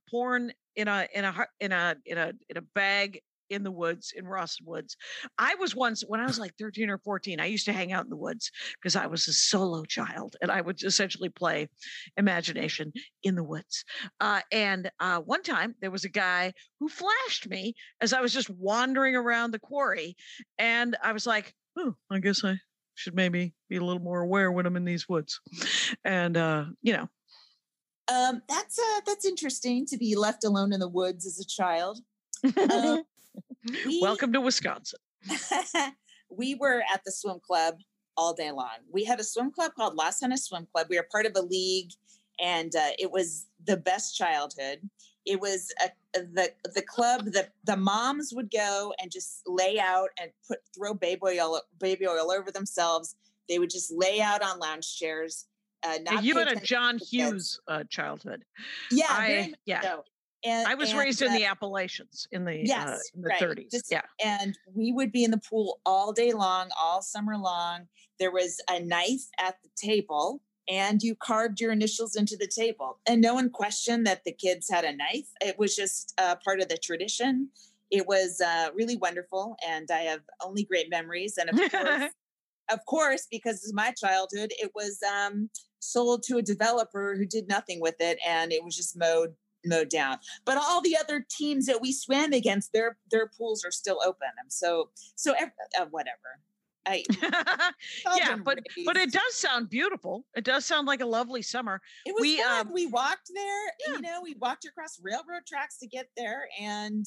porn in a bag in the woods in Ross Woods. I was once, when I was like 13 or 14, I used to hang out in the woods because I was a solo child and I would essentially play imagination in the woods. And one time there was a guy who flashed me as I was just wandering around the quarry, and I was like, "Oh, I guess I should maybe be a little more aware when I'm in these woods." And, that's interesting to be left alone in the woods as a child. Welcome to Wisconsin. We were at the swim club all day long. We had a swim club called Las Vegas Swim Club. We were part of a league, and it was the best childhood. It was the club that the moms would go and just lay out and throw baby oil over themselves. They would just lay out on lounge chairs. You had a John Hughes childhood. Yeah. So. And I was raised in the Appalachians in the 30s. And we would be in the pool all day long, all summer long. There was a knife at the table, and you carved your initials into the table. And no one questioned that the kids had a knife. It was just part of the tradition. It was really wonderful, and I have only great memories. And of course, because it's my childhood, it was sold to a developer who did nothing with it, and it was just mowed down. But all the other teams that we swam against, their pools are still open. I'm so whatever. But it does sound beautiful. It does sound like a lovely summer. It was fun. We walked there. Yeah. We walked across railroad tracks to get there, and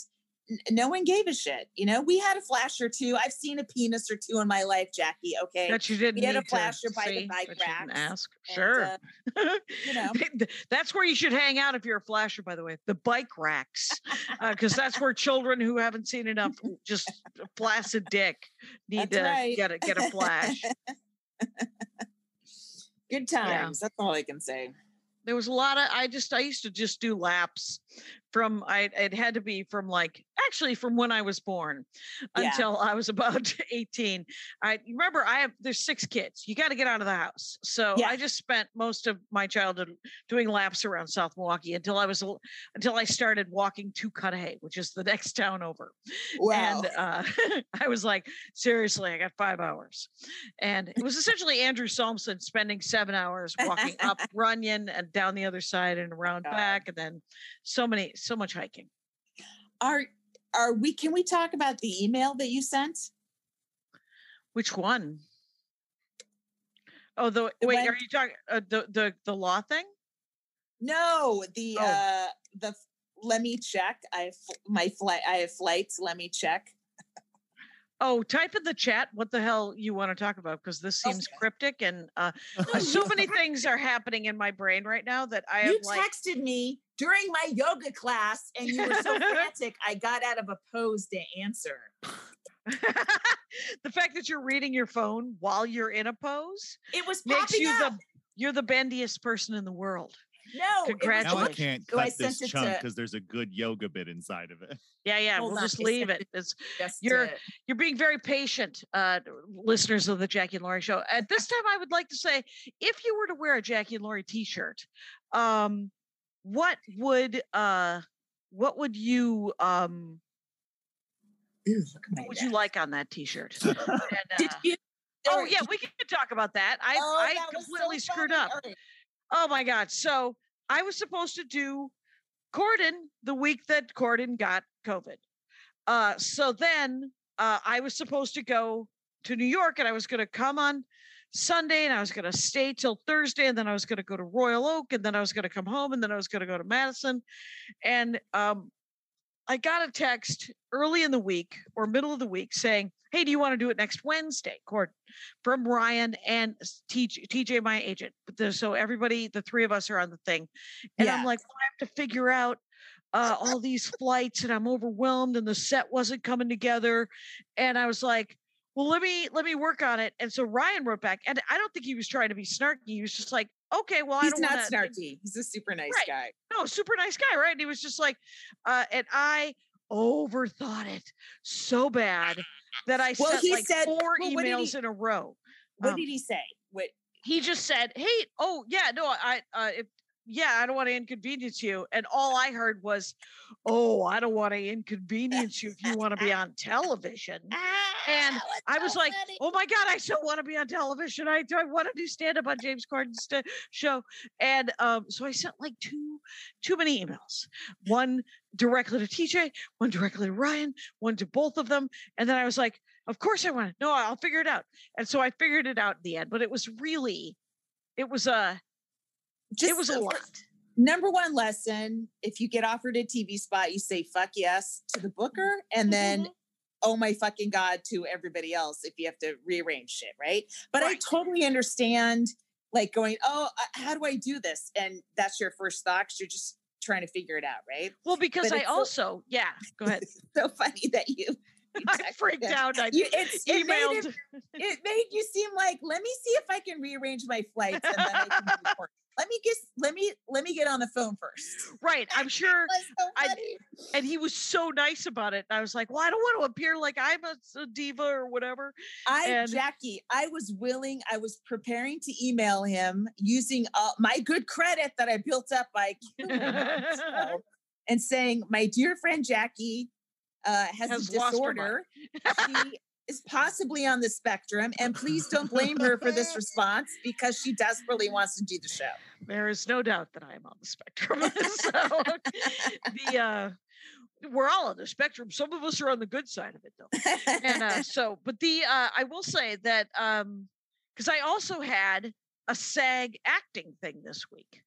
no one gave a shit. We had a flash or two. I've seen a penis or two in my life, Jackie. Okay, that you didn't. We had a flasher by the bike rack. Ask, sure. And, that's where you should hang out if you're a flasher. By the way, the bike racks, because that's where children who haven't seen enough just flaccid dick need that's to right. get a flash. Good times. Yeah. That's all I can say. There was a lot of, I used to just do laps from, it had to be from from when I was born until I was about 18. There's 6 kids. You got to get out of the house. So I just spent most of my childhood doing laps around South Milwaukee until I started walking to Cudahy, which is the next town over. Wow. And I was like, seriously, I got 5 hours. And it was essentially Andrew Solmson spending 7 hours walking up Runyon and down the other side and around back. And then so much hiking. Can we talk about the email that you sent? Which one? Oh, are you talking the law thing? No, let me check. I have flights. Let me check. Oh, type in the chat what the hell you want to talk about, because this seems cryptic, and so many things are happening in my brain right now that you texted me during my yoga class, and you were so frantic, I got out of a pose to answer. The fact that you're reading your phone while you're in a pose, it was makes you up. You're the bendiest person in the world. No, congratulations. Now I can't cut this chunk because there's a good yoga bit inside of it. Yeah, we'll just leave it. You're being very patient, listeners of the Jackie and Laurie Show. At this time, I would like to say, if you were to wear a Jackie and Laurie T-shirt, what would you like on that T-shirt? And, we can talk about that. I completely screwed up. Oh my God. So I was supposed to do Corden the week that Corden got COVID. So then I was supposed to go to New York, and I was going to come on Sunday, and I was going to stay till Thursday. And then I was going to go to Royal Oak, and then I was going to come home, and then I was going to go to Madison. And I got a text early in the week or middle of the week saying, hey, do you want to do it next Wednesday, Gordon, from Ryan and TJ, my agent. So everybody, the three of us are on the thing. And I'm like, well, I have to figure out all these flights and I'm overwhelmed and the set wasn't coming together. And I was like, well, let me work on it. And so Ryan wrote back, and I don't think he was trying to be snarky. He was just like, okay, well, he's not snarky. He's a super nice guy. No, super nice guy. Right. And he was just like, and I overthought it so bad that I sent four emails in a row. What did he say? What he just said, hey, oh yeah, no, I don't want to inconvenience you. And all I heard was, oh, I don't want to inconvenience you if you want to be on television. And I was like, oh my God, I so want to be on television. I want to do stand-up on James Corden's show. And so I sent like too many emails. One directly to TJ, one directly to Ryan, one to both of them. And then I was like, of course I want to. No, I'll figure it out. And so I figured it out in the end. But it was a lot. Number one lesson, if you get offered a TV spot, you say fuck yes to the booker and then oh my fucking God to everybody else if you have to rearrange shit, right? But right. I totally understand like going, oh, how do I do this? And that's your first thought because you're just trying to figure it out, right? Well, because I also, go ahead. It's so funny that you I freaked out. I emailed. It made you seem like, let me see if I can rearrange my flights and then I can report. Let me get on the phone first. Right. I'm sure. So and he was so nice about it. And I was like, well, I don't want to appear like I'm a diva or whatever. Jackie, I was willing. I was preparing to email him using my good credit that I built up by and saying, my dear friend, Jackie has a disorder. She is possibly on the spectrum, and please don't blame her for this response because she desperately wants to do the show. There is no doubt that I am on the spectrum. So we're all on the spectrum. Some of us are on the good side of it though. And but I will say that, cause I also had a SAG acting thing this week.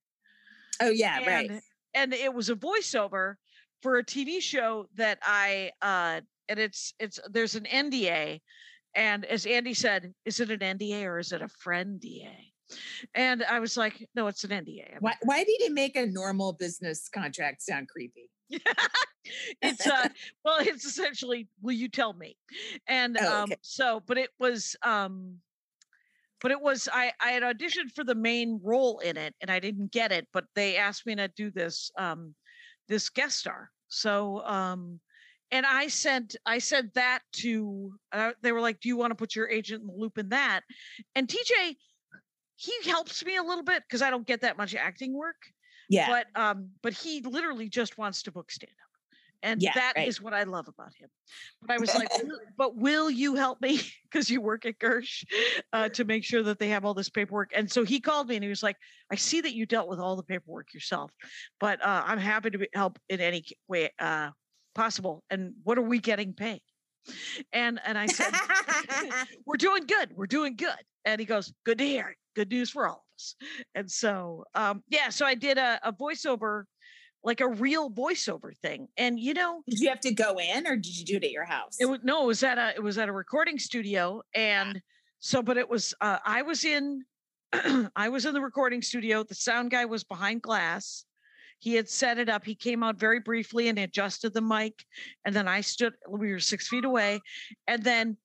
Oh yeah. Right. And it was a voiceover for a TV show that and there's an NDA. And as Andy said, is it an NDA or is it a friend DA? And I was like, no, it's an NDA. Why did he make a normal business contract sound creepy? It's it's essentially, will you tell me? And I had auditioned for the main role in it and I didn't get it, but they asked me to do this, this guest star. So, and I sent that to, they were like, do you want to put your agent in the loop in that? And TJ, he helps me a little bit because I don't get that much acting work. Yeah. But he literally just wants to book stand-up. And that is what I love about him. But I was like, but will you help me? Because you work at Gersh to make sure that they have all this paperwork. And so he called me and he was like, I see that you dealt with all the paperwork yourself, but I'm happy to help in any way possible. And what are we getting paid? And I said, we're doing good. And he goes, good to hear it. Good news for all of us. And so, so I did a voiceover, like a real voiceover thing. And, did you have to go in or did you do it at your house? It was at a recording studio. And so, but it was, I was in the recording studio. The sound guy was behind glass. He had set it up. He came out very briefly and adjusted the mic. And then we were 6 feet away. And then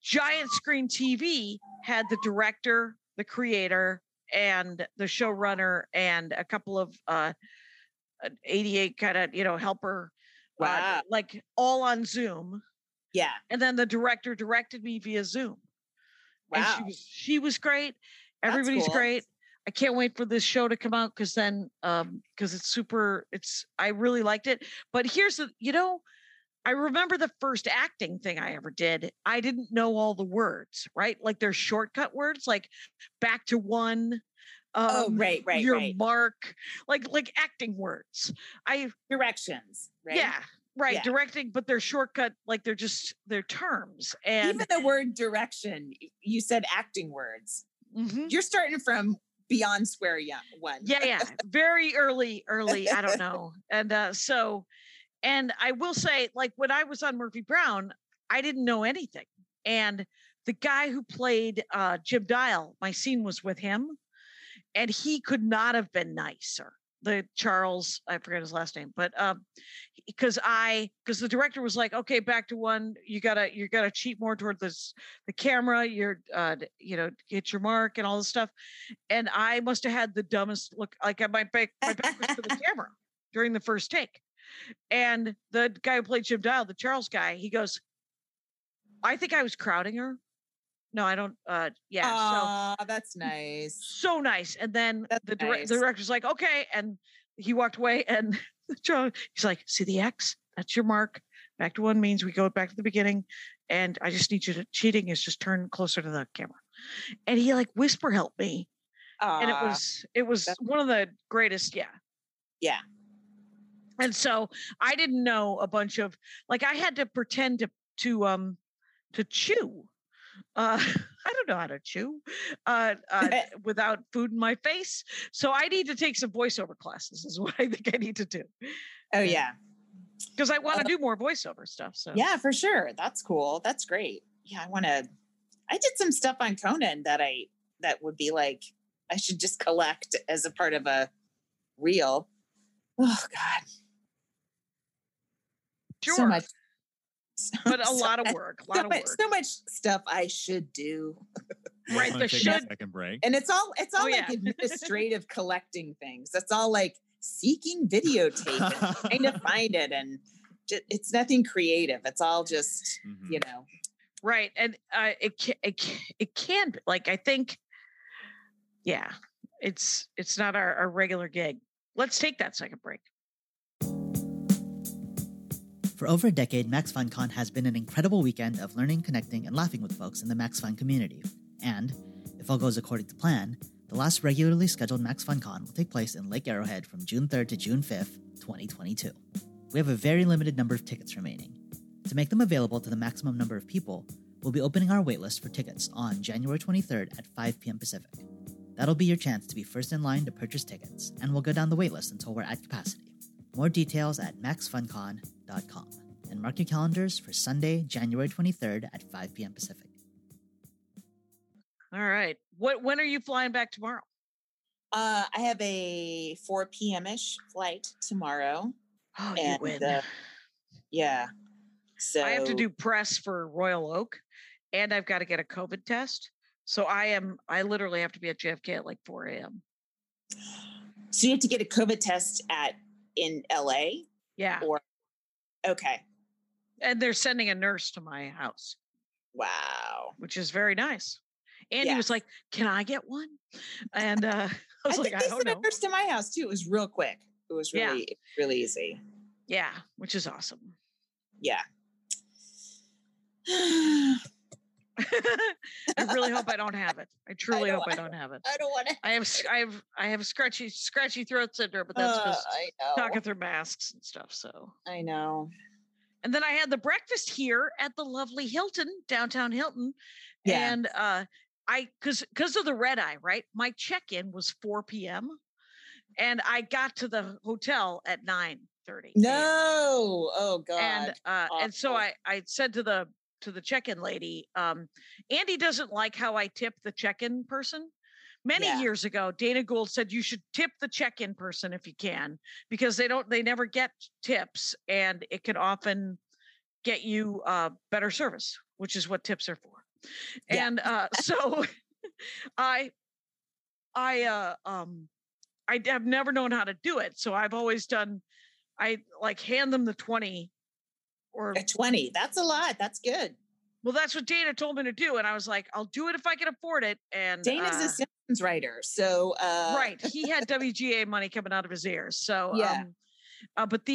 giant screen TV had the director, the creator, and the showrunner, and a couple of, 88 kind of, helper, wow. Like all on Zoom. Yeah. And then the director directed me via Zoom. Wow. And she was great. Everybody's great. I can't wait for this show to come out. Cause then, cause I really liked it, but here's the, I remember the first acting thing I ever did. I didn't know all the words, right? Like there's shortcut words, like back to one, mark, like acting words. Directions, right? Yeah, right. Yeah. Directing, but they're shortcut, like they're terms. And even the word direction, you said acting words. Mm-hmm. You're starting from beyond square one. Yeah, yeah. Very early. I don't know. And so, And I will say, like, when I was on Murphy Brown, I didn't know anything. And the guy who played Jim Dial, my scene was with him, and he could not have been nicer. The Charles, I forget his last name, but because the director was like, okay, back to one. You gotta cheat more toward the camera. You're, hit your mark and all this stuff. And I must've had the dumbest look. Like my back was to the camera during the first take. And the guy who played Jim Dial, the Charles guy, he goes, I think I was crowding her. No, I don't. Yeah. Oh, that's nice. So nice. And then the director's like, okay. And he walked away and he's like, see the X? That's your mark. Back to one means we go back to the beginning. And I just need you to, cheating is just turn closer to the camera. And he like whisper helped me. And it was one of the greatest. Yeah. Yeah. And so I didn't know a bunch of, like, I had to pretend to chew. I don't know how to chew without food in my face. So I need to take some voiceover classes is what I think I need to do. Oh, yeah. Because I want to do more voiceover stuff. So yeah, for sure. That's cool. That's great. Yeah, I did some stuff on Conan that would be like, I should just collect as a part of a reel. Oh, God. Sure. So much. But a lot of work. So much stuff I should do. Right. The should. Second break. And it's all administrative collecting things. That's all like seeking videotape and trying to find it. And it's nothing creative. It's all just, you know. Right. And it can be like, I think, yeah, it's not our regular gig. Let's take that second break. For over a decade, Max FunCon has been an incredible weekend of learning, connecting, and laughing with folks in the Max Fun community. And, if all goes according to plan, the last regularly scheduled Max FunCon will take place in Lake Arrowhead from June 3rd to June 5th, 2022. We have a very limited number of tickets remaining. To make them available to the maximum number of people, we'll be opening our waitlist for tickets on January 23rd at 5 p.m. Pacific. That'll be your chance to be first in line to purchase tickets, and we'll go down the waitlist until we're at capacity. More details at maxfuncon.com. And mark your calendars for Sunday, January 23rd at 5 p.m. Pacific. All right. When are you flying back tomorrow? I have a 4 p.m.-ish flight tomorrow. Oh, you win. Yeah. So I have to do press for Royal Oak, and I've got to get a COVID test. So I literally have to be at JFK at like 4 a.m. So you have to get a COVID test in LA? Yeah. Okay. And they're sending a nurse to my house. Wow. Which is very nice. Andy was like, can I get one? And I was like, I don't know. They sent a nurse to my house too. It was real quick. It was really, really easy. Yeah. Which is awesome. Yeah. I really hope I don't have it. I truly hope I don't have it. I don't want to. I have scratchy throat syndrome, but that's just talking through masks and stuff. So I know. And then I had the breakfast here at the lovely Hilton, downtown Hilton, and because of the red eye, right? My check-in was 4 p.m. and I got to the hotel at 9:30. No, oh God! And so I said to the check-in lady, Andy doesn't like how I tip the check-in person. Many years ago, Dana Gould said you should tip the check-in person if you can, because they never get tips, and it can often get you better service, which is what tips are for. Yeah. And so I have never known how to do it. So I've always done, I like hand them the 20 or a 20. That's a lot. That's good. Well, that's what Dana told me to do. And I was like, I'll do it if I can afford it. And Dana's a Simpsons writer. So, right. He had WGA money coming out of his ears. So, but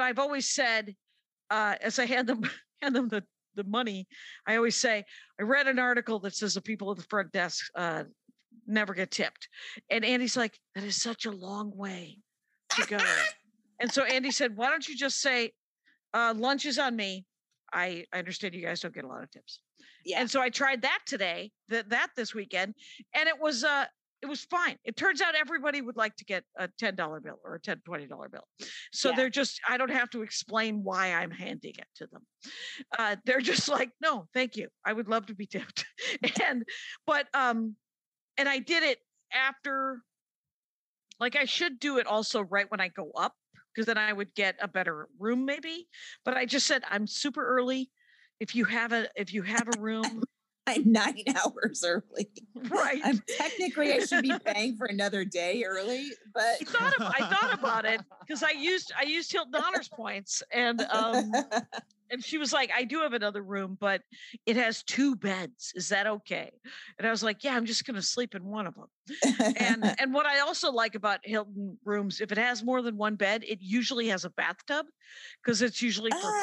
I've always said, as I hand them the money, I always say, I read an article that says the people at the front desk, never get tipped. And Andy's like, that is such a long way to go. And so Andy said, why don't you just say, lunch is on me. I understand you guys don't get a lot of tips. Yeah. And so I tried that today, that this weekend. And it was, It was fine. It turns out everybody would like to get a $10 bill or a $10, $20 bill. So they're just, I don't have to explain why I'm handing it to them. They're just like, no, thank you. I would love to be tipped. And I did it after, like, I should do it also right when I go up, because then I would get a better room maybe. But I just said, I'm super early. If you have a room, I'm 9 hours early. Right. Technically, I should be paying for another day early, but I thought about it because I used Hilton Honors points, and she was like, "I do have another room, but it has two beds. Is that okay?" And I was like, "Yeah, I'm just going to sleep in one of them." And what I also like about Hilton rooms, if it has more than one bed, it usually has a bathtub because it's usually for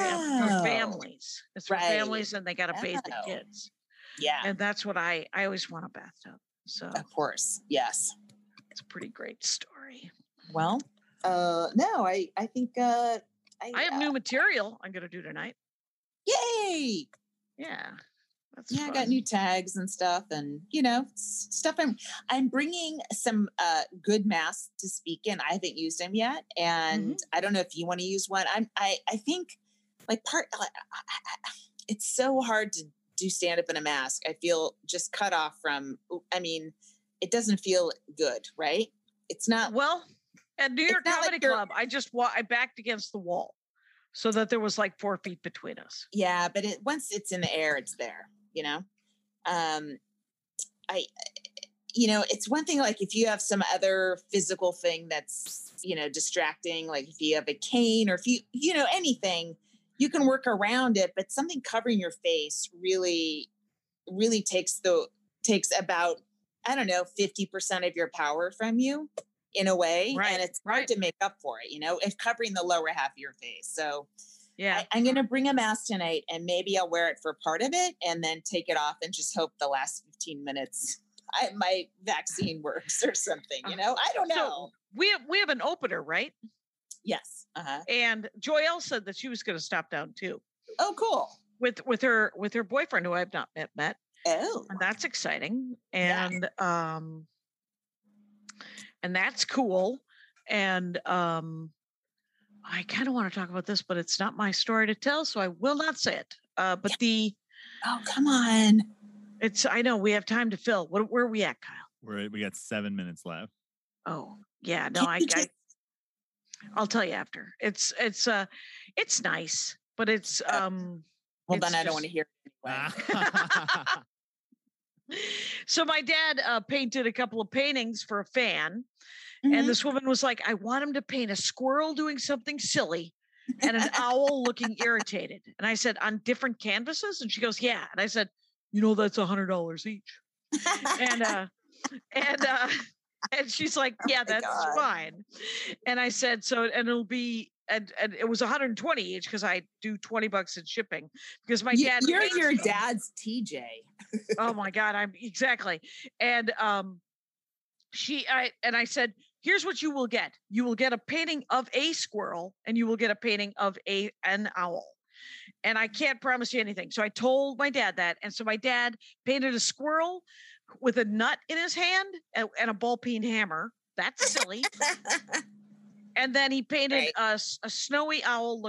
families. It's for families, and they got to bathe the kids. Yeah. And that's what I always want a bathtub. So of course. Yes. It's a pretty great story. Well, no, I think, I have new material I'm going to do tonight. Yay. Yeah. That's fun. I got new tags and stuff, and stuff. I'm bringing some, good masks to speak in. I haven't used them yet. And I don't know if you want to use one. I think it's so hard to do stand up in a mask. I feel just cut off from, it doesn't feel good, right? It's not. Well, at New York Comedy Club, I backed against the wall so that there was like 4 feet between us. Yeah. But once it's in the air, it's there, it's one thing, like if you have some other physical thing that's, distracting, like if you have a cane or if you, anything, you can work around it, but something covering your face really, really takes about, 50% of your power from you in a way. Right. And it's hard to make up for it, if covering the lower half of your face. So yeah, I'm going to bring a mask tonight, and maybe I'll wear it for part of it and then take it off and just hope the last 15 minutes my vaccine works or something, I don't know. So we have an opener, right? Yes. Uh-huh. And Joyelle said that she was going to stop down too. Oh, cool. With her boyfriend, who I have not met. Oh, and that's exciting. And, yeah. And that's cool. And, I kind of want to talk about this, but it's not my story to tell, so I will not say it. But yeah. Oh, come on. I know we have time to fill. Where are we at, Kyle? We got 7 minutes left. Oh yeah. No, I'll tell you after. It's nice, but it's well, then I don't want to hear it anyway. So my dad painted a couple of paintings for a fan, and this woman was like, "I want him to paint a squirrel doing something silly and an owl looking irritated." And I said, "On different canvases?" And she goes, "Yeah." And I said, "That's $100 each." And she's like, "Yeah, that's fine." And I said, and it was $120 each because I do $20 in shipping because my dad. You're your dad's TJ. Oh my God. I'm exactly. And, I said, "Here's what you will get. You will get a painting of a squirrel, and you will get a painting of an owl. And I can't promise you anything." So I told my dad that. And so my dad painted a squirrel with a nut in his hand and a ball-peen hammer. That's silly. And then he painted a snowy owl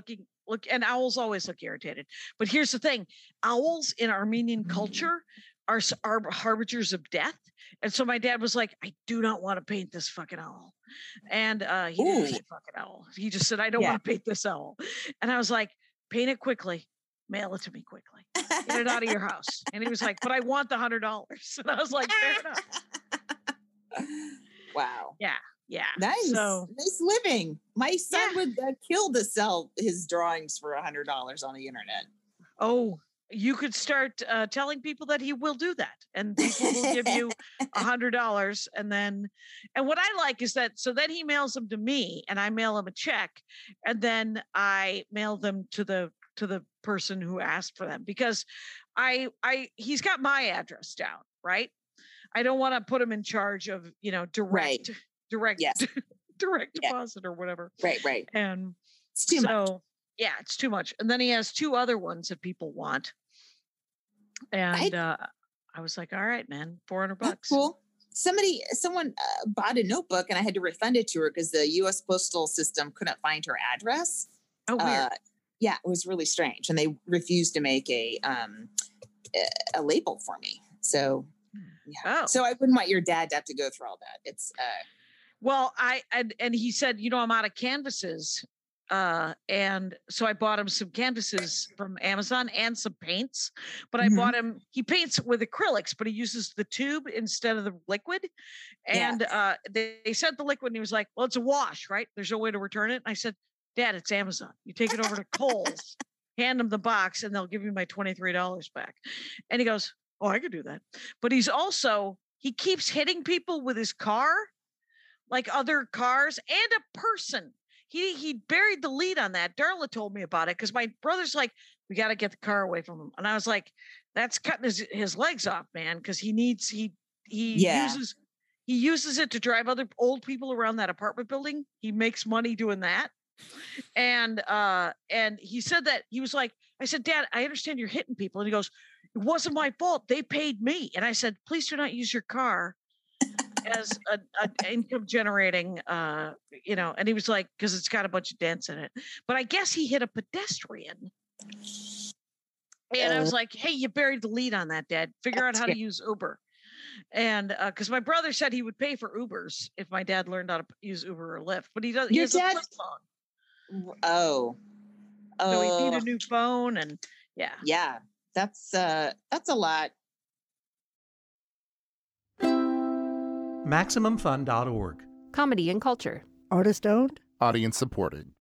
and owls always look irritated. But here's the thing. Owls in Armenian culture are harbingers of death. And so my dad was like, "I do not want to paint this fucking owl." And he didn't say fucking owl. He just said, "I don't want to paint this owl." And I was like, "Paint it quickly. Mail it to me quickly. Get it out of your house." And he was like, "But I want the $100. And I was like, "Fair enough." Wow. Yeah. Yeah. Nice. So, nice living. My son would kill to sell his drawings for $100 on the internet. Oh, you could start telling people that he will do that, and people will give you $100. And what I like is that, so then he mails them to me and I mail him a check, and then I mail them to the person who asked for them, because he's got my address down. Right. I don't want to put him in charge of, direct deposit or whatever. Right. And it's too much. Yeah, it's too much. And then he has two other ones that people want. And I was like, "All right, man, $400." Cool. someone bought a notebook and I had to refund it to her because the U.S. Postal System couldn't find her address. Oh, weird. Yeah, it was really strange. And they refused to make a label for me. So, yeah. Oh. So I wouldn't want your dad to have to go through all that. It's, well, and he said, you know, I'm out of canvases. And so I bought him some canvases from Amazon and some paints, but I bought him, he paints with acrylics, but he uses the tube instead of the liquid. And, they sent the liquid and he was like, well, it's a wash, right? There's no way to return it. And I said, Dad, it's Amazon. You take it over to Kohl's, hand them the box and they'll give you my $23 back. And he goes, oh, I could do that. But he's also, he keeps hitting people with his car, like other cars and a person. He buried the lead on that. Darla told me about it because my brother's like, we got to get the car away from him. And I was like, that's cutting his legs off, man. Cause he needs, he uses it to drive other old people around that apartment building. He makes money doing that. And he said that he was like, I said, Dad, I understand you're hitting people. And he goes, it wasn't my fault. They paid me. And I said, please do not use your car as an income generating, you know, and he was like, because it's got a bunch of dents in it. But I guess he hit a pedestrian. And I was like, hey, you buried the lead on that, Dad. Figure out how to use Uber. And because my brother said he would pay for Ubers if my dad learned how to use Uber or Lyft, but he doesn't. Your dad? Oh. So he need a new phone, and yeah. Yeah, that's a lot. MaximumFun.org. Comedy and culture. Artist owned. Audience supported.